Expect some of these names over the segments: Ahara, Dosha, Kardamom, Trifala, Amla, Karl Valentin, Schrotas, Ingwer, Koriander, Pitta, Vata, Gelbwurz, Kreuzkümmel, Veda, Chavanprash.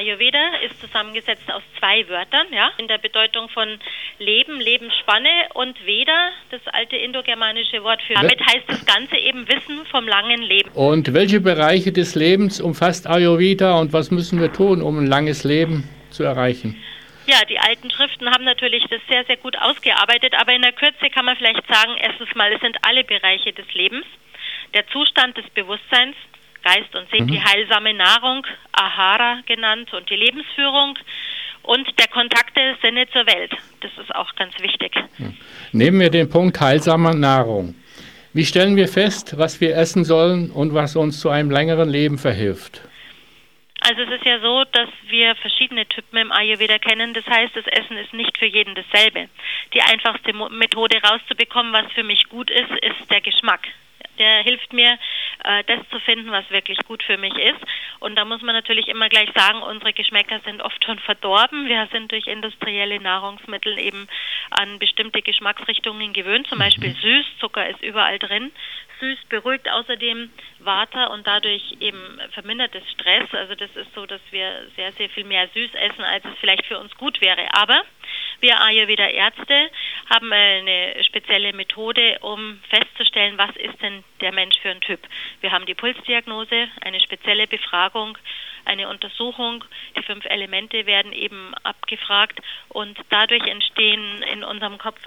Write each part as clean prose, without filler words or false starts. Ayurveda ist zusammengesetzt aus 2 Wörtern, ja, in der Bedeutung von Leben, Lebensspanne und Veda, das alte indogermanische Wort für. Damit heißt das Ganze eben Wissen vom langen Leben. Und welche Bereiche des Lebens umfasst Ayurveda und was müssen wir tun, um ein langes Leben zu erreichen? Ja, die alten Schriften haben natürlich das sehr, sehr gut ausgearbeitet, aber in der Kürze kann man vielleicht sagen, erstens mal, es sind alle Bereiche des Lebens, der Zustand des Bewusstseins, Geist und Seele, die heilsame Nahrung, Ahara genannt, und die Lebensführung und der Kontakt der Sinne zur Welt. Das ist auch ganz wichtig. Nehmen wir den Punkt heilsamer Nahrung. Wie stellen wir fest, was wir essen sollen und was uns zu einem längeren Leben verhilft? Also es ist ja so, dass wir verschiedene Typen im Ayurveda kennen. Das heißt, das Essen ist nicht für jeden dasselbe. Die einfachste Methode rauszubekommen, was für mich gut ist, ist der Geschmack. Der hilft mir, das zu finden, was wirklich gut für mich ist. Und da muss man natürlich immer gleich sagen, unsere Geschmäcker sind oft schon verdorben. Wir sind durch industrielle Nahrungsmittel eben an bestimmte Geschmacksrichtungen gewöhnt. Zum Beispiel süß, Zucker ist überall drin. Süß beruhigt außerdem Vata und dadurch eben vermindert es Stress. Also das ist so, dass wir sehr, sehr viel mehr süß essen, als es vielleicht für uns gut wäre. Aber wir Ayurveda-Ärzte haben eine spezielle Methode, um festzustellen, was ist denn der Mensch für ein Typ. Wir haben die Pulsdiagnose, eine spezielle Befragung, eine Untersuchung. Die 5 Elemente werden eben abgefragt und dadurch entstehen in unserem Kopf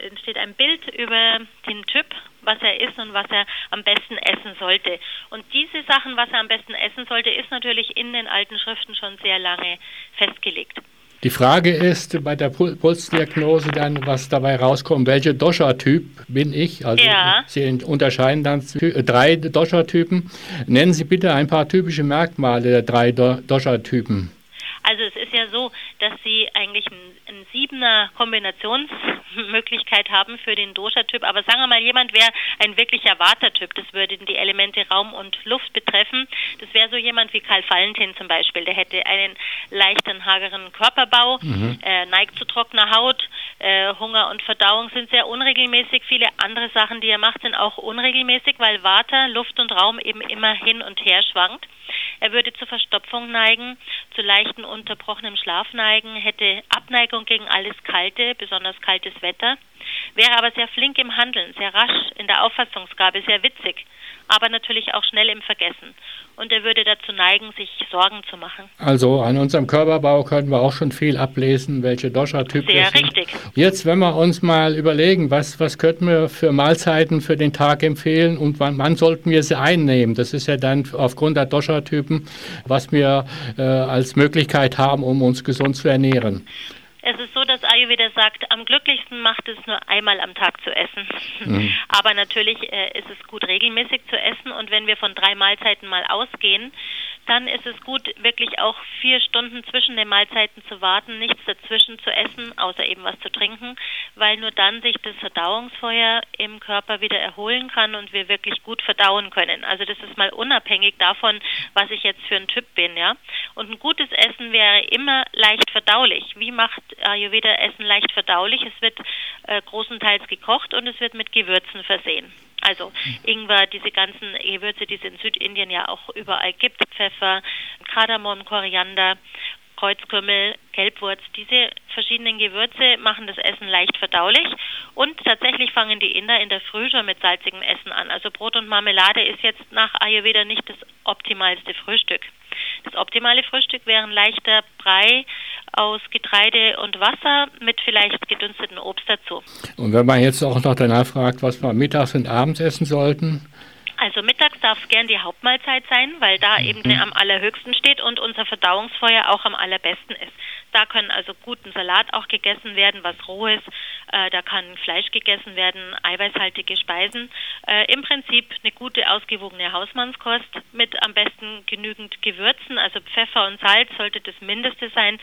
entsteht ein Bild über den Typ, was er ist und was er am besten essen sollte. Und diese Sachen, was er am besten essen sollte, ist natürlich in den alten Schriften schon sehr lange festgelegt. Die Frage ist bei der Pulsdiagnose dann, was dabei rauskommt, welcher Dosha-Typ bin ich? Also ja. Sie unterscheiden dann 3 Dosha-Typen. Nennen Sie bitte ein paar typische Merkmale der 3 Dosha-Typen. Also es ist ja so, dass Sie eigentlich eine 7er Kombinationsmöglichkeit haben für den Dosha-Typ. Aber sagen wir mal, jemand wäre ein wirklicher Vata-Typ. Das würde die Elemente Raum und Luft betreffen. Das wäre so jemand wie Karl Valentin zum Beispiel. Der hätte einen leichten, hageren Körperbau, neigt zu trockener Haut, Hunger und Verdauung sind sehr unregelmäßig. Viele andere Sachen, die er macht, sind auch unregelmäßig, weil Vata, Luft und Raum eben immer hin und her schwankt. Er würde zur Verstopfung neigen, zu leichten, unterbrochenem Schlaf neigen, hätte Abneigung gegen alles Kalte, besonders kaltes Wetter, wäre aber sehr flink im Handeln, sehr rasch in der Auffassungsgabe, sehr witzig, aber natürlich auch schnell im Vergessen. Und er würde dazu neigen, sich Sorgen zu machen. Also an unserem Körperbau können wir auch schon viel ablesen, welche Dosha-Typ wir sind. Sehr richtig. Jetzt, wenn wir uns mal überlegen, was könnten wir für Mahlzeiten für den Tag empfehlen und wann sollten wir sie einnehmen? Das ist ja dann aufgrund der Dosha-Typen, was wir als Möglichkeit haben, um uns gesund zu ernähren. Es ist so, dass Ayurveda sagt, am glücklichsten macht es nur einmal am Tag zu essen. Aber natürlich ist es gut, regelmäßig zu essen. Und wenn wir von 3 Mahlzeiten mal ausgehen, dann ist es gut, wirklich auch 4 Stunden zwischen den Mahlzeiten zu warten, nichts dazwischen zu essen, außer eben was zu trinken, weil nur dann sich das Verdauungsfeuer im Körper wieder erholen kann und wir wirklich gut verdauen können. Also das ist mal unabhängig davon, was ich jetzt für ein Typ bin, ja. Und ein gutes Essen wäre immer leicht verdaulich. Wie macht Ayurveda Essen leicht verdaulich? Es wird großenteils gekocht und es wird mit Gewürzen versehen. Also Ingwer, diese ganzen Gewürze, die es in Südindien ja auch überall gibt, Pfeffer, Kardamom, Koriander, Kreuzkümmel, Gelbwurz, diese verschiedenen Gewürze machen das Essen leicht verdaulich und tatsächlich fangen die Inder in der Früh schon mit salzigem Essen an. Also Brot und Marmelade ist jetzt nach Ayurveda nicht das optimalste Frühstück. Das optimale Frühstück wäre ein leichter Brei aus Getreide und Wasser mit vielleicht gedünstetem Obst dazu. Und wenn man jetzt auch noch danach fragt, was wir mittags und abends essen sollten? Also mittags darf es gern die Hauptmahlzeit sein, weil da eben am allerhöchsten steht und unser Verdauungsfeuer auch am allerbesten ist. Da können also guten Salat auch gegessen werden, was rohes. Da kann Fleisch gegessen werden, eiweißhaltige Speisen. Im Prinzip eine gute, ausgewogene Hausmannskost mit am besten genügend Gewürzen. Also Pfeffer und Salz sollte das Mindeste sein.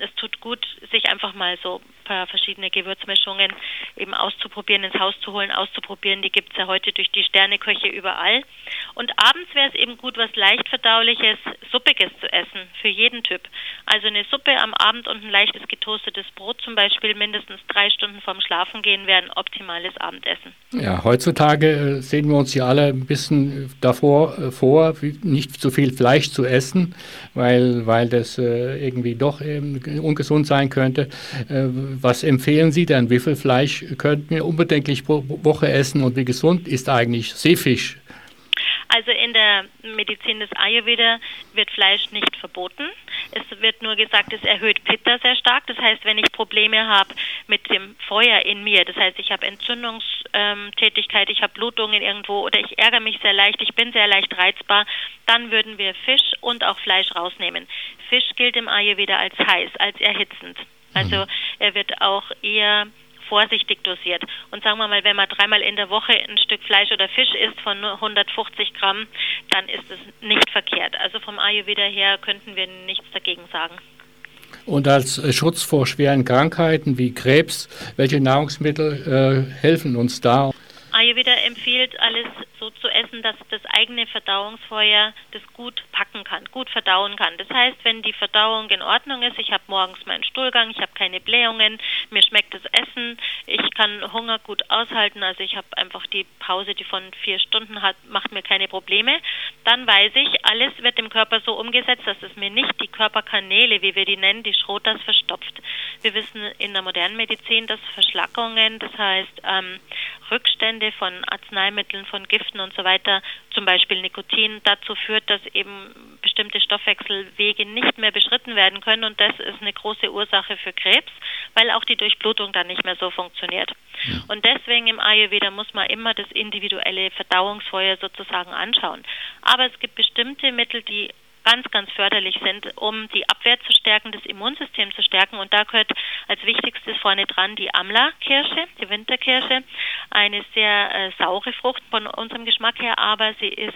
Es tut gut, sich einfach mal so ein paar verschiedene Gewürzmischungen eben auszuprobieren, ins Haus zu holen, auszuprobieren. Die gibt es ja heute durch die Sterneköche überall. Und abends wäre es eben gut, was leicht verdauliches, Suppiges zu essen, für jeden Typ. Also eine Suppe am Abend und ein leichtes getoastetes Brot zum Beispiel, mindestens 3 Stunden vorm Schlafengehen wäre ein optimales Abendessen. Ja, heutzutage sehen wir uns ja alle ein bisschen davor vor, nicht zu viel Fleisch zu essen, weil das irgendwie doch ungesund sein könnte. Was empfehlen Sie denn? Wie viel Fleisch könnten wir unbedenklich pro Woche essen und wie gesund ist eigentlich Seefisch? Also in der Medizin des Ayurveda wird Fleisch nicht verboten. Es wird nur gesagt, es erhöht Pitta sehr stark. Das heißt, wenn ich Probleme habe mit dem Feuer in mir, das heißt, ich habe Entzündungstätigkeit, ich habe Blutungen irgendwo oder ich ärgere mich sehr leicht, ich bin sehr leicht reizbar, dann würden wir Fisch und auch Fleisch rausnehmen. Fisch gilt im Ayurveda als heiß, als erhitzend. Also er wird auch eher vorsichtig dosiert. Und sagen wir mal, wenn man 3-mal in der Woche ein Stück Fleisch oder Fisch isst von 150 Gramm, dann ist es nicht verkehrt. Also vom Ayurveda her könnten wir nichts dagegen sagen. Und als Schutz vor schweren Krankheiten wie Krebs, welche Nahrungsmittel helfen uns da? Ayurveda empfiehlt, alles so zu essen, dass das eigene Verdauungsfeuer das gut packen kann, gut verdauen kann. Das heißt, wenn die Verdauung in Ordnung ist, ich habe morgens meinen Stuhlgang, ich habe keine Blähungen, mir schmeckt das Essen, ich kann Hunger gut aushalten, also ich habe einfach die Pause, die von 4 Stunden hat, macht mir keine Probleme, dann weiß ich, alles wird im Körper so umgesetzt, dass es mir nicht die Körperkanäle, wie wir die nennen, die Schrotas, verstopft. Wir wissen in der modernen Medizin, dass Verschlackungen, das heißt Rückstände von Arzneimitteln, von Giften und so weiter, zum Beispiel Nikotin, dazu führt, dass eben bestimmte Stoffwechselwege nicht mehr beschritten werden können und das ist eine große Ursache für Krebs, weil auch die Durchblutung dann nicht mehr so funktioniert. Ja. Und deswegen im Ayurveda muss man immer das individuelle Verdauungsfeuer sozusagen anschauen. Aber es gibt bestimmte Mittel, die ganz, ganz förderlich sind, um die Abwehr zu stärken, das Immunsystem zu stärken. Und da gehört als Wichtigstes vorne dran die Amla-Kirsche, die Winterkirsche, eine sehr saure Frucht von unserem Geschmack her, aber sie ist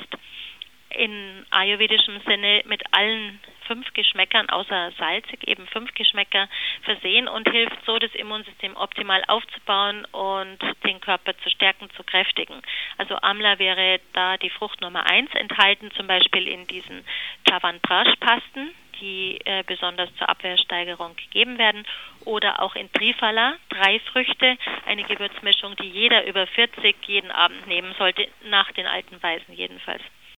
in ayurvedischem Sinne mit allen 5 Geschmäckern, außer salzig, eben 5 Geschmäcker versehen und hilft so, das Immunsystem optimal aufzubauen und den Körper zu stärken, zu kräftigen. Also Amla wäre da die Frucht Nummer 1, enthalten zum Beispiel in diesen Chavanprash-Pasten, die besonders zur Abwehrsteigerung gegeben werden, oder auch in Trifala, 3 Früchte, eine Gewürzmischung, die jeder über 40 jeden Abend nehmen sollte, nach den alten Weisen jedenfalls.